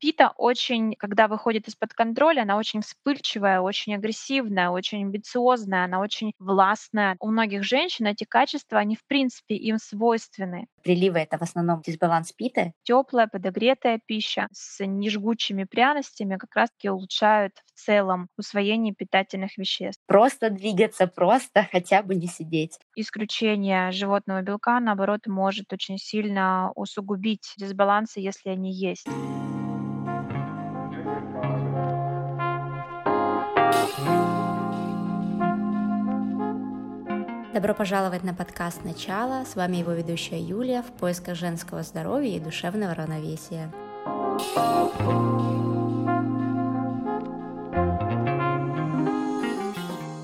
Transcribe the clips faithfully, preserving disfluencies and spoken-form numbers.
Пита очень, когда выходит из-под контроля, она очень вспыльчивая, очень агрессивная, очень амбициозная, она очень властная. У многих женщин эти качества, они в принципе им свойственны. Приливы — это в основном дисбаланс питы. Теплая, подогретая пища с нежгучими пряностями как раз-таки улучшают в целом усвоение питательных веществ. Просто двигаться, просто хотя бы не сидеть. Исключение животного белка, наоборот, может очень сильно усугубить дисбалансы, если они есть. Добро пожаловать на подкаст «Начало». С вами его ведущая Юлия в поисках женского здоровья и душевного равновесия.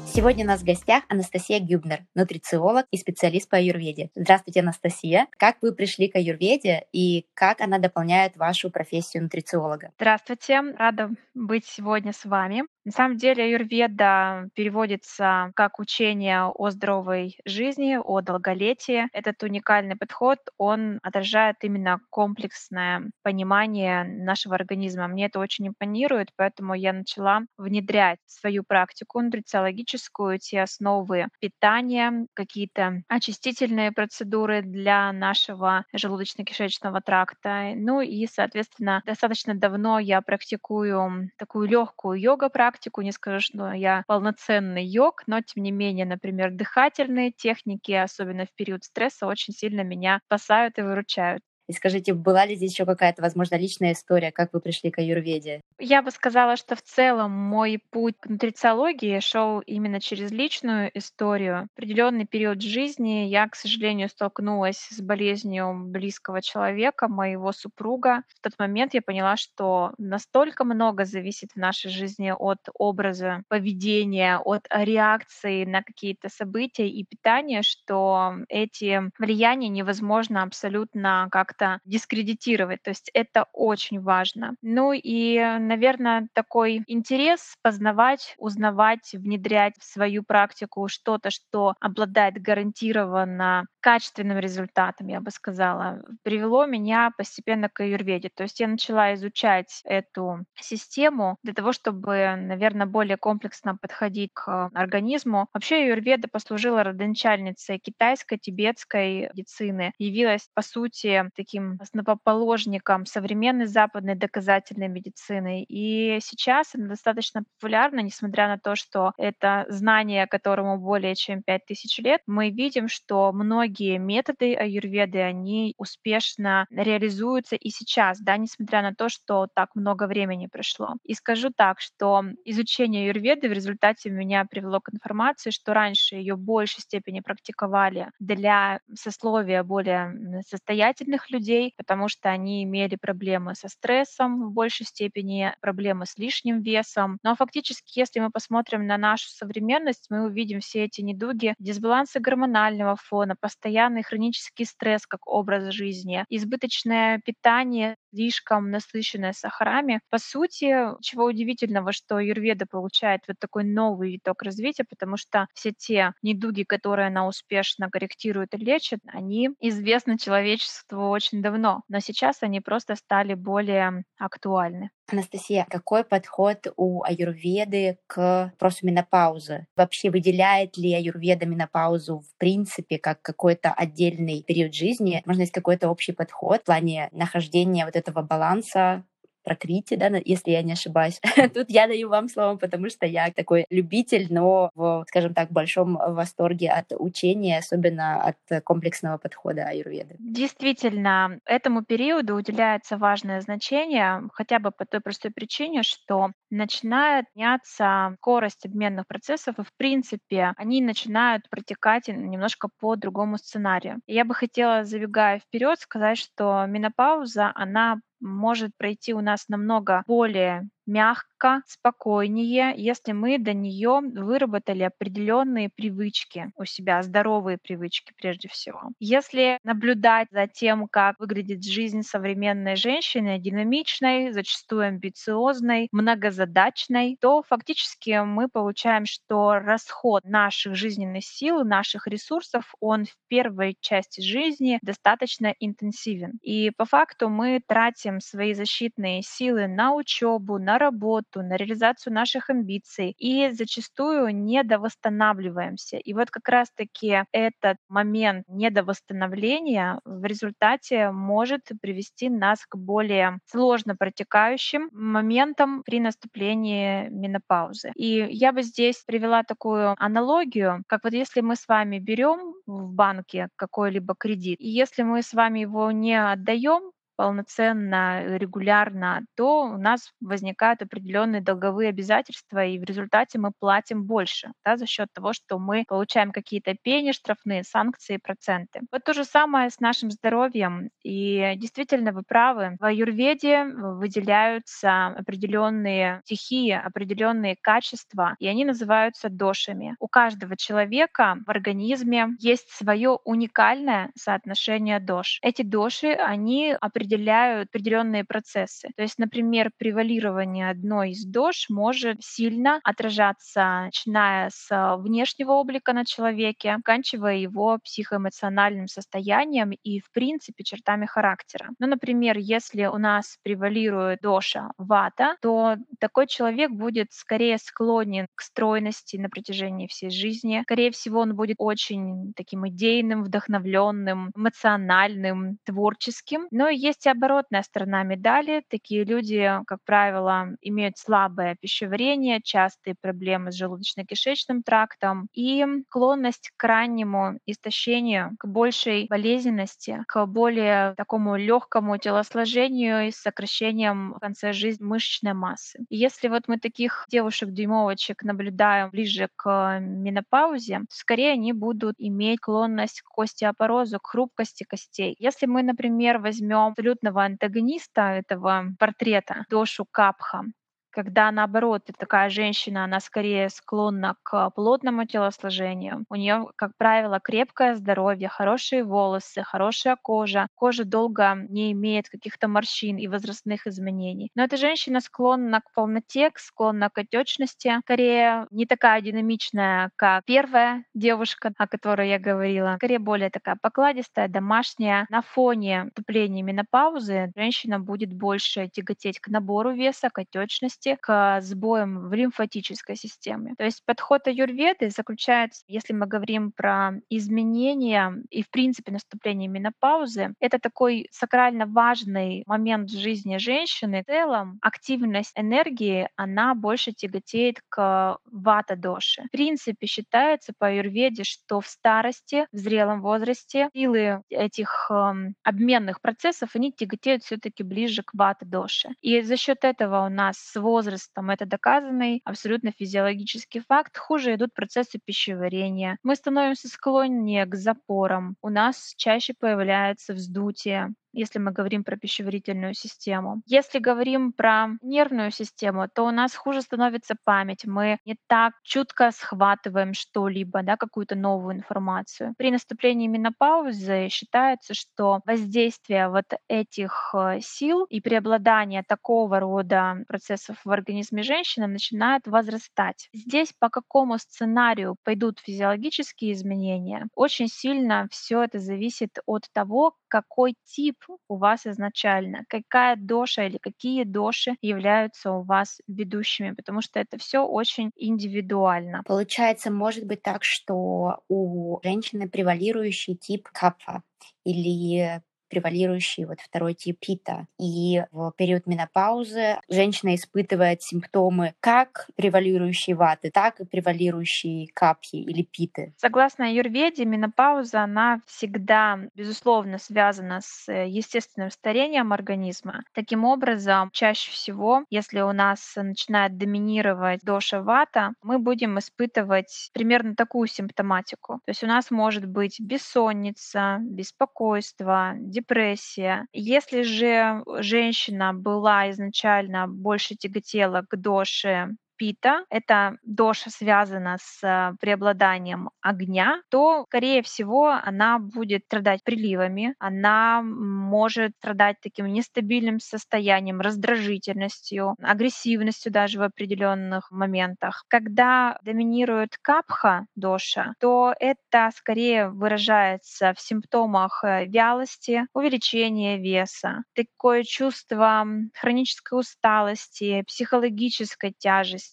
Сегодня у нас в гостях Анастасия Гюбнер, нутрициолог и специалист по аюрведе. Здравствуйте, Анастасия. Как вы пришли к аюрведе и как она дополняет вашу профессию нутрициолога? Здравствуйте. Рада быть сегодня с вами. На самом деле аюрведа переводится как учение о здоровой жизни, о долголетии. Этот уникальный подход, он отражает именно комплексное понимание нашего организма. Мне это очень импонирует, поэтому я начала внедрять в свою практику нутрициологическую те основы питания, какие-то очистительные процедуры для нашего желудочно-кишечного тракта. Ну и, соответственно, достаточно давно я практикую такую легкую йога-практику. Не скажу, что я полноценный йог, но, тем не менее, например, дыхательные техники, особенно в период стресса, очень сильно меня спасают и выручают. И скажите, была ли здесь еще какая-то, возможно, личная история, как вы пришли к аюрведе? Я бы сказала, что в целом мой путь к нутрициологии шел именно через личную историю. В определенный период жизни я, к сожалению, столкнулась с болезнью близкого человека, моего супруга. В тот момент я поняла, что настолько много зависит в нашей жизни от образа поведения, от реакции на какие-то события и питания, что эти влияния невозможно абсолютно как-то дискредитировать. То есть это очень важно. Ну и, наверное, такой интерес познавать, узнавать, внедрять в свою практику что-то, что обладает гарантированно качественным результатом, я бы сказала, привело меня постепенно к аюрведе. То есть я начала изучать эту систему для того, чтобы, наверное, более комплексно подходить к организму. Вообще аюрведа послужила родоначальницей китайской, тибетской медицины, явилась, по сути, таким основоположником современной западной доказательной медицины. И сейчас она достаточно популярна, несмотря на то, что это знание, которому более чем пять тысяч лет. Мы видим, что многие методы аюрведы, они успешно реализуются и сейчас, да, несмотря на то, что так много времени прошло. И скажу так, что изучение аюрведы в результате меня привело к информации, что раньше ее в большей степени практиковали для сословия более состоятельных людей, потому что они имели проблемы со стрессом, в большей степени проблемы с лишним весом. Но фактически, если мы посмотрим на нашу современность, мы увидим все эти недуги, дисбалансы гормонального фона, постоянный хронический стресс как образ жизни, избыточное питание, слишком насыщенное сахарами. По сути, чего удивительного, что аюрведа получает вот такой новый виток развития, потому что все те недуги, которые она успешно корректирует и лечит, они известны человечеству очень давно, но сейчас они просто стали более актуальны. Анастасия, какой подход у аюрведы к вопросу менопаузы? Вообще выделяет ли аюрведа менопаузу в принципе как какой-то отдельный период жизни? Можно есть какой-то общий подход в плане нахождения вот этого баланса? Прокрите, да, если я не ошибаюсь. Тут я даю вам слово, потому что я такой любитель, но, в, скажем так, в большом восторге от учения, особенно от комплексного подхода аюрведы. Действительно, этому периоду уделяется важное значение, хотя бы по той простой причине, что начинает меняться скорость обменных процессов, и, в принципе, они начинают протекать немножко по другому сценарию. Я бы хотела, забегая вперед, сказать, что менопауза, она может пройти у нас намного более мягко, спокойнее, если мы до нее выработали определенные привычки у себя, здоровые привычки прежде всего. Если наблюдать за тем, как выглядит жизнь современной женщины, динамичной, зачастую амбициозной, многозадачной, то фактически мы получаем, что расход наших жизненных сил, наших ресурсов, он в первой части жизни достаточно интенсивен. И по факту мы тратим свои защитные силы на учебу, на работу, на реализацию наших амбиций и зачастую недовосстанавливаемся. И вот как раз-таки этот момент недовосстановления в результате может привести нас к более сложно протекающим моментам при наступлении менопаузы. И я бы здесь привела такую аналогию, как вот если мы с вами берем в банке какой-либо кредит, и если мы с вами его не отдаем полноценно, регулярно, то у нас возникают определенные долговые обязательства, и в результате мы платим больше, да, за счет того, что мы получаем какие-то пени, штрафные санкции, проценты. Вот то же самое с нашим здоровьем. И действительно, вы правы, в аюрведе выделяются определенные стихии, определенные качества, и они называются дошами. У каждого человека в организме есть свое уникальное соотношение дош. Эти доши, они определяют определяют определенные процессы. То есть, например, превалирование одной из дош может сильно отражаться, начиная с внешнего облика на человеке, заканчивая его психоэмоциональным состоянием и, в принципе, чертами характера. Ну, например, если у нас превалирует доша вата, то такой человек будет скорее склонен к стройности на протяжении всей жизни. Скорее всего, он будет очень таким идейным, вдохновленным, эмоциональным, творческим. Но и есть и оборотная сторона медали. Такие люди, как правило, имеют слабое пищеварение, частые проблемы с желудочно-кишечным трактом и склонность к раннему истощению, к большей болезненности, к более такому легкому телосложению и сокращением в конце жизни мышечной массы. И если вот мы таких девушек-дюймовочек наблюдаем ближе к менопаузе, то скорее они будут иметь склонность к остеопорозу, к хрупкости костей. Если мы, например, возьмем абсолютного антагониста этого портрета, дошу капха, когда, наоборот, такая женщина, она скорее склонна к плотному телосложению. У нее, как правило, крепкое здоровье, хорошие волосы, хорошая кожа. Кожа долго не имеет каких-то морщин и возрастных изменений. Но эта женщина склонна к полноте, склонна к отечности. Скорее, не такая динамичная, как первая девушка, о которой я говорила. Скорее, более такая покладистая, домашняя. На фоне вступления менопаузы женщина будет больше тяготеть к набору веса, к отечности, к сбоям в лимфатической системе. То есть подход аюрведы заключается, если мы говорим про изменения и, в принципе, наступление менопаузы, это такой сакрально важный момент в жизни женщины. В целом активность энергии, она больше тяготеет к вата-доше. В принципе, считается по аюрведе, что в старости, в зрелом возрасте силы этих э, обменных процессов, они тяготеют все-таки ближе к вата-доше. И за счет этого у нас с возрастом, это доказанный абсолютно физиологический факт, хуже идут процессы пищеварения. Мы становимся склоннее к запорам, у нас чаще появляется вздутие, если мы говорим про пищеварительную систему. Если говорим про нервную систему, то у нас хуже становится память, мы не так чутко схватываем что-либо, да, какую-то новую информацию. При наступлении менопаузы считается, что воздействие вот этих сил и преобладание такого рода процессов в организме женщины начинает возрастать. Здесь по какому сценарию пойдут физиологические изменения? Очень сильно все это зависит от того, какой тип у вас изначально, какая доша или какие доши являются у вас ведущими, потому что это все очень индивидуально. Получается, может быть так, что у женщины превалирующий тип капха или превалирующий вот второй тип пита. И в период менопаузы женщина испытывает симптомы как превалирующей ваты, так и превалирующей капхи или питы. Согласно аюрведе, менопауза, она всегда, безусловно, связана с естественным старением организма. Таким образом, чаще всего, если у нас начинает доминировать доша вата, мы будем испытывать примерно такую симптоматику. То есть у нас может быть бессонница, беспокойство, депрессия. Если же женщина была изначально больше тяготела к доше пита, это доша связана с преобладанием огня, то, скорее всего, она будет страдать приливами, она может страдать таким нестабильным состоянием, раздражительностью, агрессивностью даже в определенных моментах. Когда доминирует капха доша, то это скорее выражается в симптомах вялости, увеличения веса, такое чувство хронической усталости, психологической тяжести,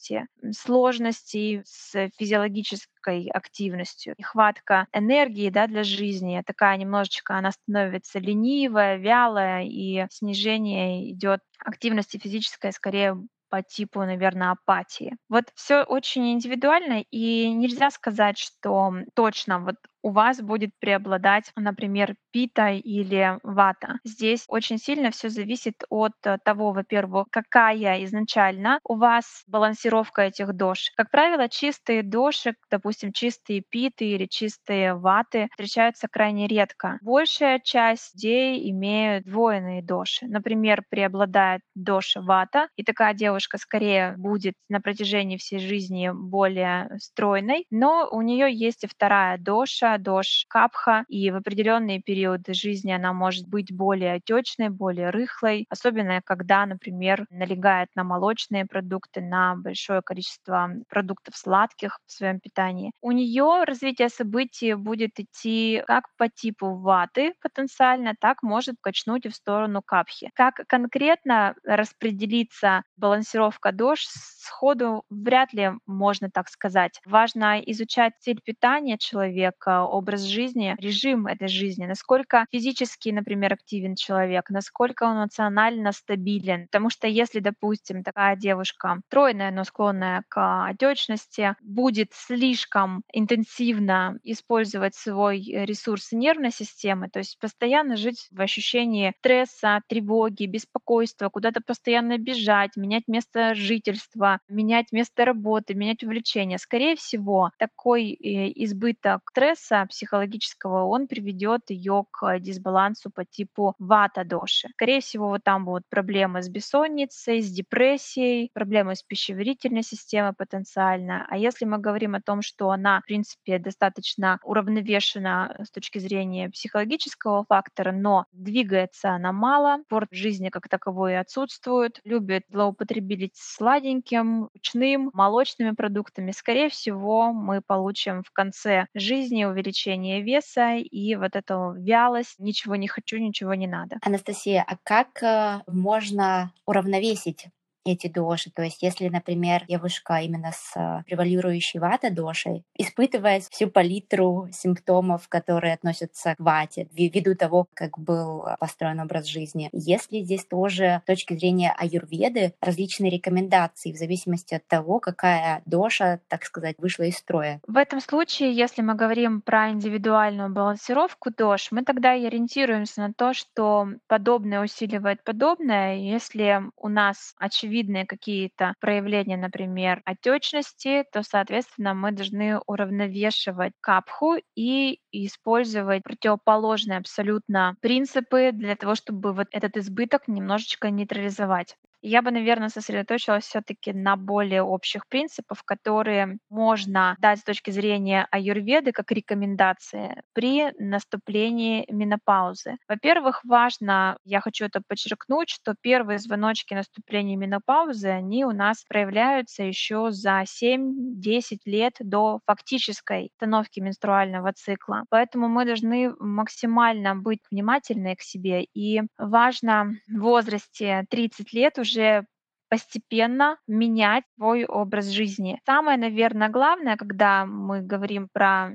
сложностей с физиологической активностью, нехватка энергии, да, для жизни, такая немножечко она становится ленивая, вялая, и снижение идет активности физической скорее по типу, наверное, апатии. Вот все очень индивидуально, и нельзя сказать, что точно вот у вас будет преобладать, например, пита или вата. Здесь очень сильно все зависит от того, во-первых, какая изначально у вас балансировка этих дош. Как правило, чистые доши, допустим, чистые питы или чистые ваты, встречаются крайне редко. Большая часть людей имеют двойные доши. Например, преобладает доша вата, и такая девушка скорее будет на протяжении всей жизни более стройной, но у нее есть и вторая доша, дош капха, и в определенные периоды жизни она может быть более отечной, более рыхлой, особенно когда, например, налегает на молочные продукты, на большое количество продуктов сладких в своем питании. У нее развитие событий будет идти как по типу ваты потенциально, так может качнуть и в сторону капхи. Как конкретно распределится балансировка дош, сходу вряд ли можно так сказать. Важно изучать стиль питания человека, образ жизни, режим этой жизни, насколько физически, например, активен человек, насколько он эмоционально стабилен. Потому что если, допустим, такая девушка стройная, но склонная к отечности, будет слишком интенсивно использовать свой ресурс нервной системы, то есть постоянно жить в ощущении стресса, тревоги, беспокойства, куда-то постоянно бежать, менять место жительства, менять место работы, менять увлечения. Скорее всего, такой избыток стресса психологического, он приведет ее к дисбалансу по типу вата-доши. Скорее всего, вот там будут проблемы с бессонницей, с депрессией, проблемы с пищеварительной системой потенциально. А если мы говорим о том, что она, в принципе, достаточно уравновешена с точки зрения психологического фактора, но двигается она мало, спорт в жизни как таковой отсутствует, любит злоупотребить сладеньким, мучным, молочными продуктами, скорее всего, мы получим в конце жизни увеличение веса и вот эту вялость, ничего не хочу, ничего не надо. Анастасия, а как можно уравновесить эти доши? То есть если, например, девушка именно с превалирующей вата-дошей, испытывая всю палитру симптомов, которые относятся к вате, ввиду того, как был построен образ жизни, есть ли здесь тоже с точки зрения аюрведы различные рекомендации в зависимости от того, какая доша, так сказать, вышла из строя? В этом случае, если мы говорим про индивидуальную балансировку дош, мы тогда и ориентируемся на то, что подобное усиливает подобное. Если у нас очевидно видны какие-то проявления, например, отечности, то, соответственно, мы должны уравновешивать капху и использовать противоположные абсолютно принципы для того, чтобы вот этот избыток немножечко нейтрализовать. Я бы, наверное, сосредоточилась все-таки на более общих принципах, которые можно дать с точки зрения аюрведы как рекомендации при наступлении менопаузы. Во-первых, важно, я хочу это подчеркнуть, что первые звоночки наступления менопаузы, они у нас проявляются еще за семь-десять лет до фактической остановки менструального цикла. Поэтому мы должны максимально быть внимательны к себе. И важно в возрасте тридцать лет уже уже постепенно менять свой образ жизни. Самое, наверное, главное, когда мы говорим про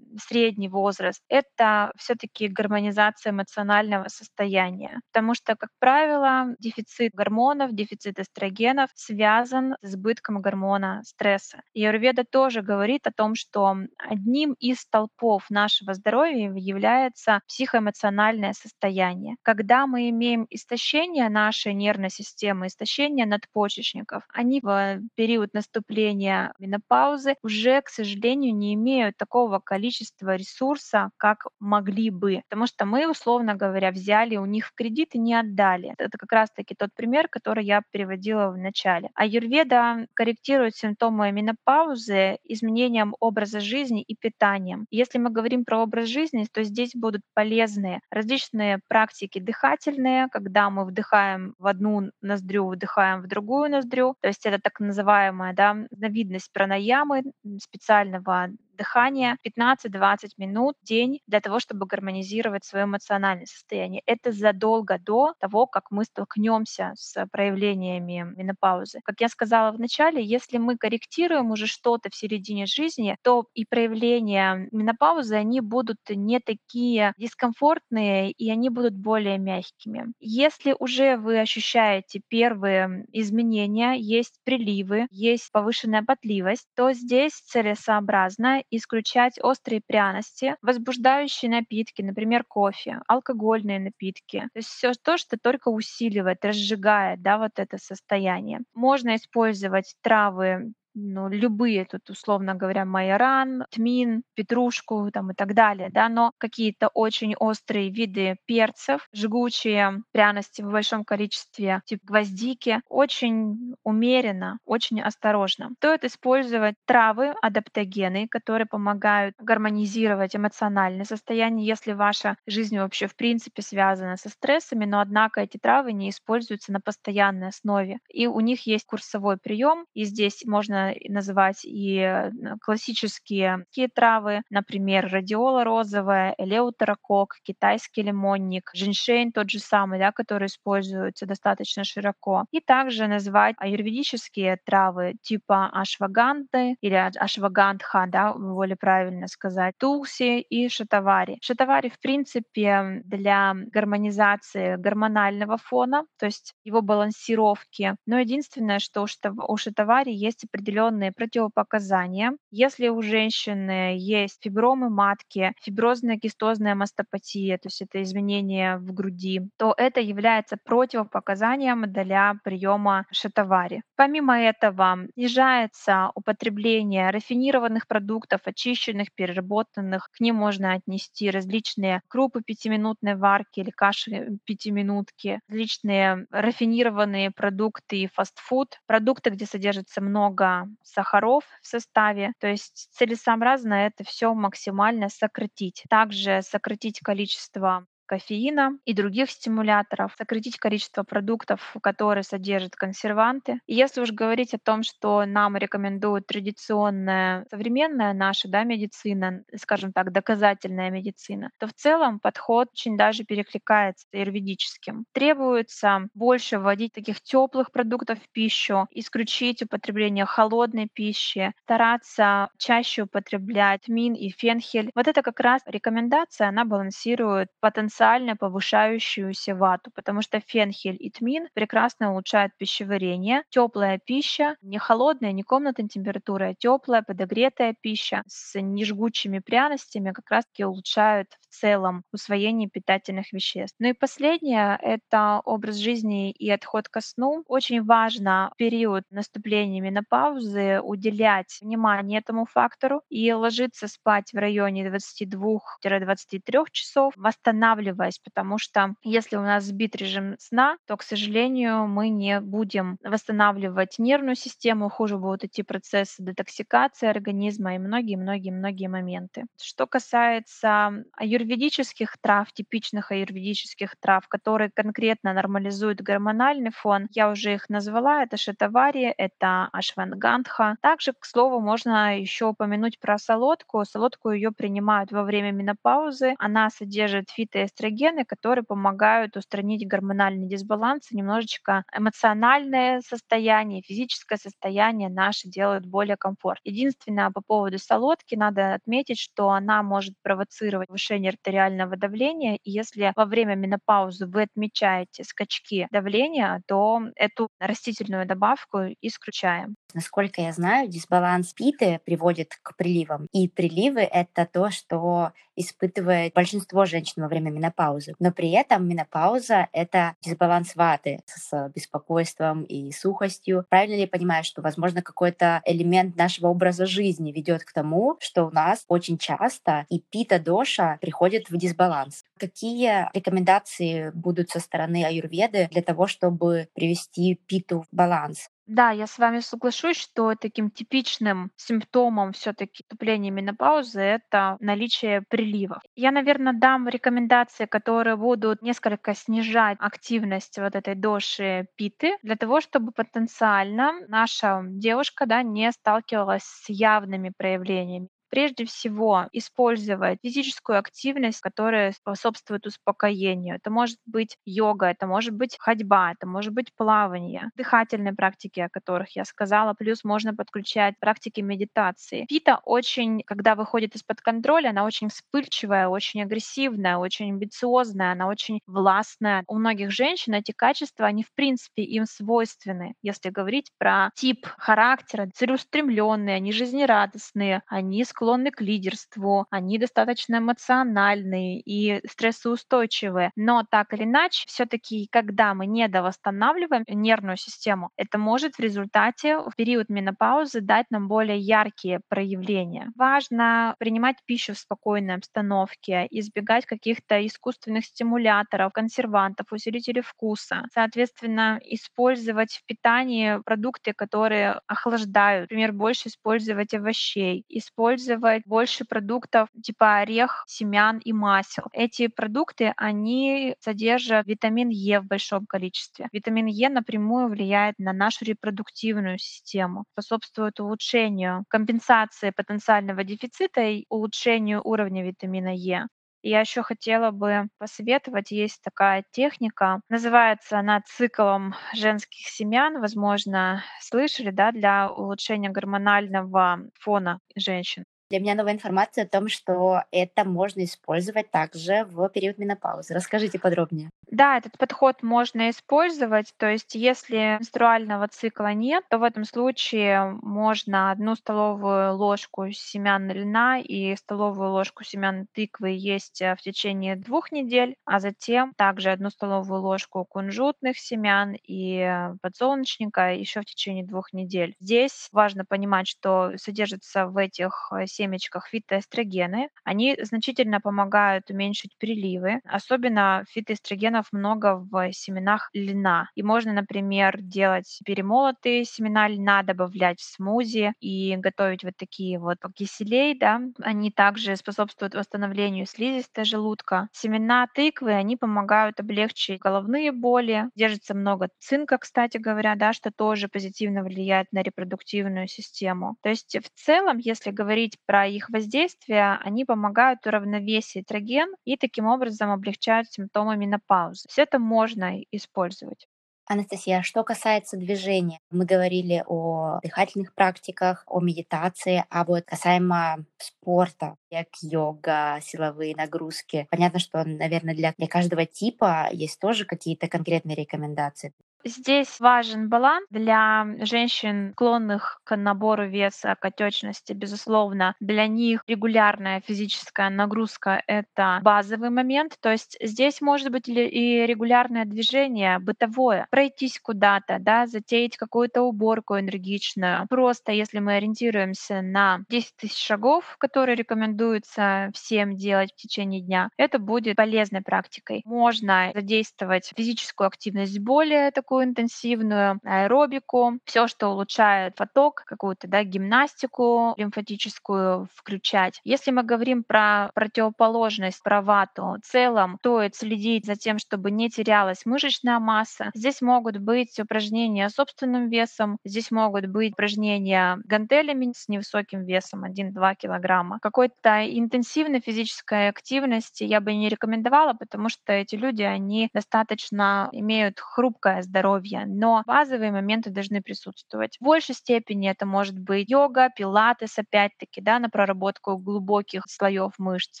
средний возраст, это все-таки гармонизация эмоционального состояния. Потому что, как правило, дефицит гормонов, дефицит эстрогенов связан с избытком гормона стресса. И аюрведа тоже говорит о том, что одним из столпов нашего здоровья является психоэмоциональное состояние. Когда мы имеем истощение нашей нервной системы, истощение надпочечников, надпочечников. Они в период наступления менопаузы уже, к сожалению, не имеют такого количества ресурса, как могли бы. Потому что мы, условно говоря, взяли у них в кредит и не отдали. Это как раз-таки тот пример, который я приводила в начале. Аюрведа корректирует симптомы менопаузы изменением образа жизни и питанием. Если мы говорим про образ жизни, то здесь будут полезны различные практики дыхательные, когда мы вдыхаем в одну ноздрю, вдыхаем в другую ноздрю. То есть это так называемая, да, разновидность пранаямы, специального дыхания, пятнадцать-двадцать минут в день для того, чтобы гармонизировать свое эмоциональное состояние. Это задолго до того, как мы столкнемся с проявлениями менопаузы. Как я сказала в начале, если мы корректируем уже что-то в середине жизни, то и проявления менопаузы, они будут не такие дискомфортные, и они будут более мягкими. Если уже вы ощущаете первые изменения, есть приливы, есть повышенная потливость, то здесь целесообразно исключать острые пряности, возбуждающие напитки, например, кофе, алкогольные напитки. То есть все то, что только усиливает, разжигает, да, вот это состояние. Можно использовать травы, ну, любые тут, условно говоря, майоран, тмин, петрушку там, и так далее, да, но какие-то очень острые виды перцев, жгучие пряности в большом количестве, типа гвоздики, очень умеренно, очень осторожно. Стоит использовать травы, адаптогены, которые помогают гармонизировать эмоциональное состояние, если ваша жизнь вообще в принципе связана со стрессами, но однако эти травы не используются на постоянной основе. И у них есть курсовой прием, и здесь можно называть и классические травы, например, радиола розовая, элеутерокок, китайский лимонник, женьшень тот же самый, да, который используется достаточно широко. И также назвать аюрведические травы типа ашваганды или ашвагандха, да, более правильно сказать, тулси и шатавари. Шатавари, в принципе, для гармонизации гормонального фона, то есть его балансировки. Но единственное, что у шатавари есть определенные определенные противопоказания. Если у женщины есть фибромы матки, фиброзная кистозная мастопатия, то есть это изменение в груди, то это является противопоказанием для приема шатавари. Помимо этого, снижается употребление рафинированных продуктов, очищенных, переработанных. К ним можно отнести различные крупы пятиминутной варки или каши пятиминутки, различные рафинированные продукты и фастфуд, продукты, где содержится много сахаров в составе, то есть целесообразно это все максимально сократить. Также сократить количество кофеина и других стимуляторов, сократить количество продуктов, которые содержат консерванты. И если уж говорить о том, что нам рекомендует традиционная, современная наша, да, медицина, скажем так, доказательная медицина, то в целом подход очень даже перекликается с аюрведическим. Требуется больше вводить таких теплых продуктов в пищу, исключить употребление холодной пищи, стараться чаще употреблять тмин и фенхель. Вот это как раз рекомендация, она балансирует потенциал повышающуюся вату, потому что фенхель и тмин прекрасно улучшают пищеварение. Теплая пища, не холодная, не комнатная температура, а теплая, подогретая пища с нежгучими пряностями как раз-таки улучшают в целом усвоение питательных веществ. Ну и последнее — это образ жизни и отход ко сну. Очень важно в период наступления менопаузы уделять внимание этому фактору и ложиться спать в районе двадцати двух - двадцати трёх часов, восстанавливать, потому что если у нас сбит режим сна, то, к сожалению, мы не будем восстанавливать нервную систему, хуже будут идти процессы детоксикации организма и многие-многие-многие моменты. Что касается аюрведических трав, типичных аюрведических трав, которые конкретно нормализуют гормональный фон, я уже их назвала, это шатавари, это ашвагандха. Также, к слову, можно еще упомянуть про солодку. Солодку ее принимают во время менопаузы, она содержит фитоэстрогены, эстрогены, которые помогают устранить гормональный дисбаланс и немножечко эмоциональное состояние, физическое состояние наше делают более комфортно. Единственное, по поводу солодки надо отметить, что она может провоцировать повышение артериального давления, и если во время менопаузы вы отмечаете скачки давления, то эту растительную добавку исключаем. Насколько я знаю, дисбаланс питы приводит к приливам, и приливы — это то, что испытывает большинство женщин во время менопаузы. менопаузу. Но при этом менопауза — это дисбаланс ваты с беспокойством и сухостью. Правильно ли я понимаю, что, возможно, какой-то элемент нашего образа жизни ведет к тому, что у нас очень часто и пита-доша приходит в дисбаланс? Какие рекомендации будут со стороны аюрведы для того, чтобы привести питу в баланс? Да, я с вами соглашусь, что таким типичным симптомом все-таки наступления менопаузы это наличие приливов. Я, наверное, дам рекомендации, которые будут несколько снижать активность вот этой доши питы, для того, чтобы потенциально наша девушка, да, не сталкивалась с явными проявлениями. Прежде всего, использовать физическую активность, которая способствует успокоению. Это может быть йога, это может быть ходьба, это может быть плавание, дыхательные практики, о которых я сказала, плюс можно подключать практики медитации. Пита очень, когда выходит из-под контроля, она очень вспыльчивая, очень агрессивная, очень амбициозная, она очень властная. У многих женщин эти качества, они в принципе им свойственны. Если говорить про тип характера, целеустремленные, они жизнерадостные, они скромные, склонны к лидерству, они достаточно эмоциональные и стрессоустойчивые. Но так или иначе, все-таки, когда мы недовосстанавливаем нервную систему, это может в результате в период менопаузы дать нам более яркие проявления. Важно принимать пищу в спокойной обстановке, избегать каких-то искусственных стимуляторов, консервантов, усилителей вкуса. Соответственно, использовать в питании продукты, которые охлаждают. Например, больше использовать овощей, использовать больше продуктов типа орех, семян и масел. Эти продукты, они содержат витамин Е в большом количестве. Витамин Е напрямую влияет на нашу репродуктивную систему, способствует улучшению компенсации потенциального дефицита и улучшению уровня витамина Е. Я еще хотела бы посоветовать, есть такая техника, называется она циклом женских семян, возможно, слышали, да, для улучшения гормонального фона женщин. Для меня новая информация о том, что это можно использовать также в период менопаузы. Расскажите подробнее. Да, этот подход можно использовать. То есть если менструального цикла нет, то в этом случае можно одну столовую ложку семян льна и столовую ложку семян тыквы есть в течение двух недель, а затем также одну столовую ложку кунжутных семян и подсолнечника еще в течение двух недель. Здесь важно понимать, что содержится в этих семечках фитоэстрогены. Они значительно помогают уменьшить приливы. Особенно фитоэстрогенов много в семенах льна. И можно, например, делать перемолотые семена льна, добавлять в смузи и готовить вот такие вот киселей. Да. Они также способствуют восстановлению слизистой желудка. Семена тыквы, они помогают облегчить головные боли. Держится много цинка, кстати говоря, да, что тоже позитивно влияет на репродуктивную систему. То есть в целом, если говорить про их воздействие, они помогают уравновесить эстроген и таким образом облегчают симптомы менопаузы. Все это можно использовать. Анастасия, что касается движения, мы говорили о дыхательных практиках, о медитации, а вот касаемо спорта, как йога, силовые нагрузки. Понятно, что, наверное, для, для каждого типа есть тоже какие-то конкретные рекомендации. Здесь важен баланс для женщин, склонных к набору веса, к отечности. Безусловно, для них регулярная физическая нагрузка — это базовый момент. То есть здесь может быть и регулярное движение бытовое. Пройтись куда-то, да, затеять какую-то уборку энергичную. Просто если мы ориентируемся на десять тысяч шагов, которые рекомендуется всем делать в течение дня, это будет полезной практикой. Можно задействовать физическую активность более такую, интенсивную аэробику, все, что улучшает поток, какую-то, да, гимнастику лимфатическую включать. Если мы говорим про противоположность, про вату, в целом стоит следить за тем, чтобы не терялась мышечная масса. Здесь могут быть упражнения с собственным весом, здесь могут быть упражнения гантелями с невысоким весом один-два килограмма. Какой-то интенсивной физической активности я бы не рекомендовала, потому что эти люди, они достаточно имеют хрупкое здоровье, здоровья, но базовые моменты должны присутствовать. В большей степени это может быть йога, пилатес, опять-таки, да, на проработку глубоких слоев мышц.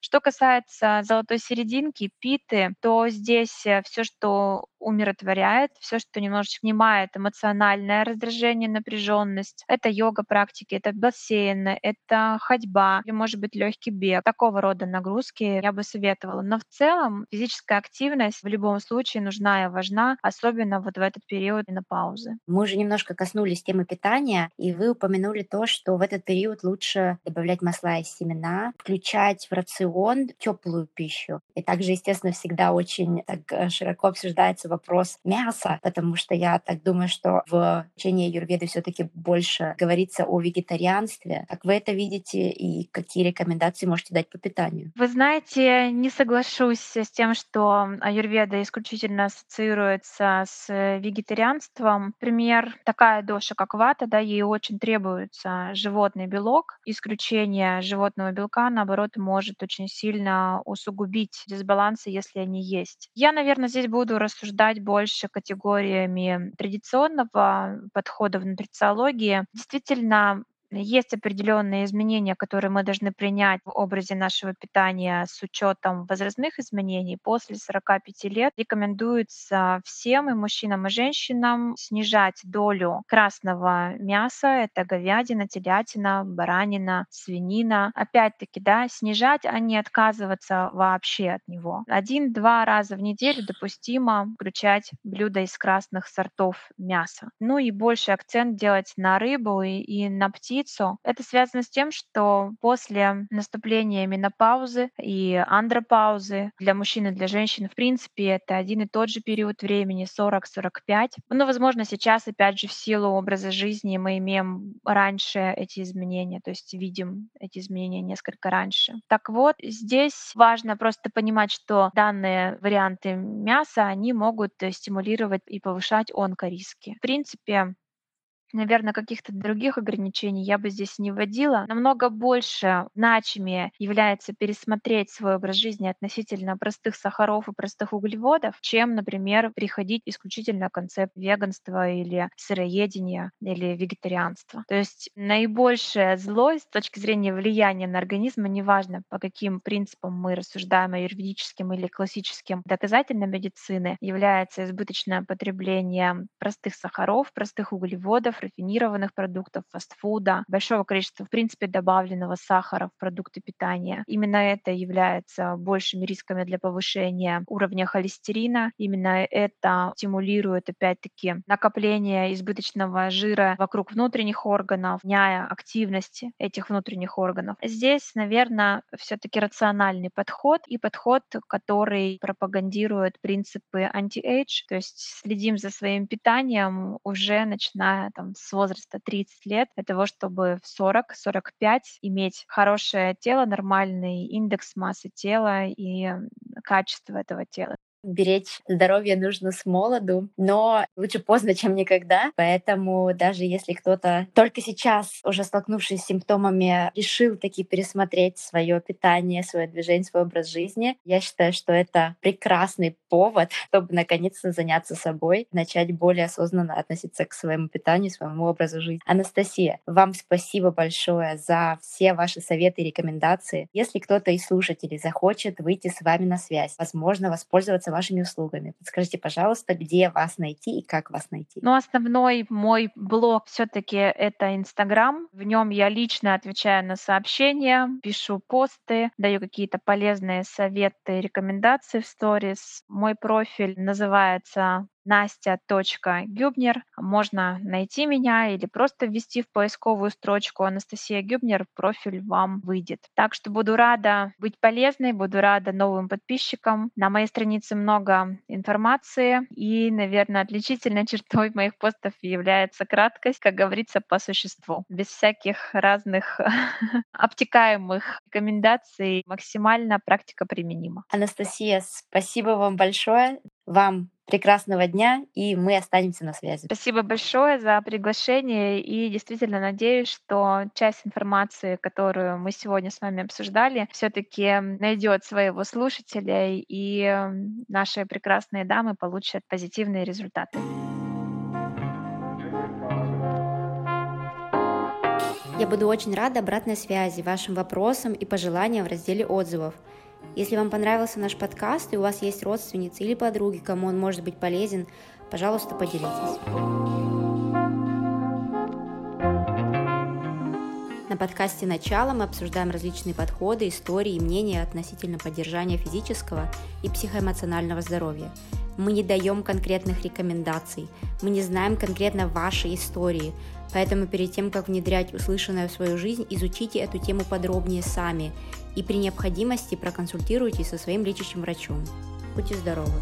Что касается золотой серединки, питы, то здесь все, что умиротворяет, все, что немножечко снимает эмоциональное раздражение, напряженность. Это йога практики, это бассейны, это ходьба, или, может быть, легкий бег. Такого рода нагрузки я бы советовала. Но в целом физическая активность в любом случае нужна и важна, особенно вот в этот период менопаузы. Мы уже немножко коснулись темы питания, и вы упомянули то, что в этот период лучше добавлять масла и семена, включать в рацион теплую пищу. И также, естественно, всегда очень так широко обсуждается вопрос мяса, потому что я так думаю, что в учении аюрведы все-таки больше говорится о вегетарианстве. Как вы это видите и какие рекомендации можете дать по питанию? Вы знаете, не соглашусь с тем, что аюрведа исключительно ассоциируется с вегетарианством. Например, такая доша, как вата, да, ей очень требуется животный белок. Исключение животного белка, наоборот, может очень сильно усугубить дисбалансы, если они есть. Я, наверное, здесь буду рассуждать больше категориями традиционного подхода в нутрициологии. Действительно, есть определенные изменения, которые мы должны принять в образе нашего питания с учетом возрастных изменений. После сорока пяти лет рекомендуется всем, и мужчинам, и женщинам, снижать долю красного мяса. Это говядина, телятина, баранина, свинина. Опять-таки, да, снижать, а не отказываться вообще от него. Один-два раза в неделю допустимо включать блюда из красных сортов мяса. Ну и больше акцент делать на рыбу и, и на птицу. Это связано с тем, что после наступления менопаузы и андропаузы для мужчин и для женщин, в принципе, это один и тот же период времени, сорок-сорок пять. Но, возможно, сейчас, опять же, в силу образа жизни мы имеем раньше эти изменения, то есть видим эти изменения несколько раньше. Так вот, здесь важно просто понимать, что данные варианты мяса, они могут стимулировать и повышать онкориски. В принципе, наверное, каких-то других ограничений я бы здесь не вводила. Намного больше значимее является пересмотреть свой образ жизни относительно простых сахаров и простых углеводов, чем, например, приходить исключительно к концепту веганства или сыроедения или вегетарианства. То есть наибольшее зло с точки зрения влияния на организм, неважно, по каким принципам мы рассуждаем, аюрведическим или классическим, доказательной медицины, является избыточное потребление простых сахаров, простых углеводов, рафинированных продуктов, фастфуда, большого количества, в принципе, добавленного сахара в продукты питания. Именно это является большими рисками для повышения уровня холестерина. Именно это стимулирует, опять-таки, накопление избыточного жира вокруг внутренних органов, меняя активности этих внутренних органов. Здесь, наверное, все-таки рациональный подход и подход, который пропагандирует принципы анти-эйдж, то есть следим за своим питанием уже начиная там с возраста тридцати лет, для того, чтобы в сорок-сорок пять иметь хорошее тело, нормальный индекс массы тела и качество этого тела. Беречь здоровье нужно с молоду, но лучше поздно, чем никогда. Поэтому даже если кто-то только сейчас, уже столкнувшись с симптомами, решил таки пересмотреть свое питание, свое движение, свой образ жизни, я считаю, что это прекрасный повод, чтобы наконец-то заняться собой, начать более осознанно относиться к своему питанию, своему образу жизни. Анастасия, вам спасибо большое за все ваши советы и рекомендации. Если кто-то из слушателей захочет выйти с вами на связь, возможно, воспользоваться вашими услугами. Подскажите, пожалуйста, где вас найти и как вас найти? Ну, основной мой блог все-таки это Инстаграм. В нем я лично отвечаю на сообщения, пишу посты, даю какие-то полезные советы, рекомендации в сторис. Мой профиль называется Настя.Гюбнер. Можно найти меня или просто ввести в поисковую строчку Анастасия Гюбнер, профиль вам выйдет. Так что буду рада быть полезной, буду рада новым подписчикам. На моей странице много информации, и, наверное, отличительной чертой моих постов является краткость, как говорится, по существу. Без всяких разных обтекаемых рекомендаций, максимально практика применима. Анастасия, спасибо вам большое. Вам прекрасного дня, и мы останемся на связи. Спасибо большое за приглашение, и действительно надеюсь, что часть информации, которую мы сегодня с вами обсуждали, все-таки найдет своего слушателя, и наши прекрасные дамы получат позитивные результаты. Я буду очень рада обратной связи, вашим вопросам и пожеланиям в разделе отзывов. Если вам понравился наш подкаст и у вас есть родственницы или подруги, кому он может быть полезен, пожалуйста, поделитесь. На подкасте «Начало» мы обсуждаем различные подходы, истории и мнения относительно поддержания физического и психоэмоционального здоровья. Мы не даем конкретных рекомендаций, мы не знаем конкретно вашей истории, поэтому перед тем, как внедрять услышанное в свою жизнь, изучите эту тему подробнее сами и при необходимости проконсультируйтесь со своим лечащим врачом. Будьте здоровы!